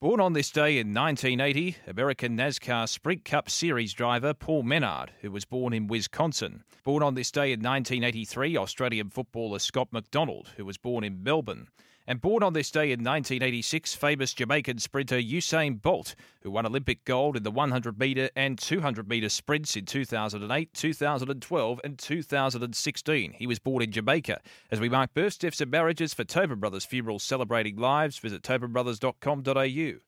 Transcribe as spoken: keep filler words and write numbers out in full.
Born on this day in nineteen eighty, American NASCAR Sprint Cup Series driver Paul Menard, who was born in Wisconsin. Born on this day in nineteen eighty-three, Australian footballer Scott McDonald, who was born in Melbourne. And born on this day in nineteen eighty-six, famous Jamaican sprinter Usain Bolt, who won Olympic gold in the one hundred metre and two hundred metre sprints in two thousand eight, two thousand twelve and two thousand sixteen. He was born in Jamaica. As we mark births, deaths and marriages for Tobin Brothers Funerals Celebrating Lives, visit tobin brothers dot com dot a u.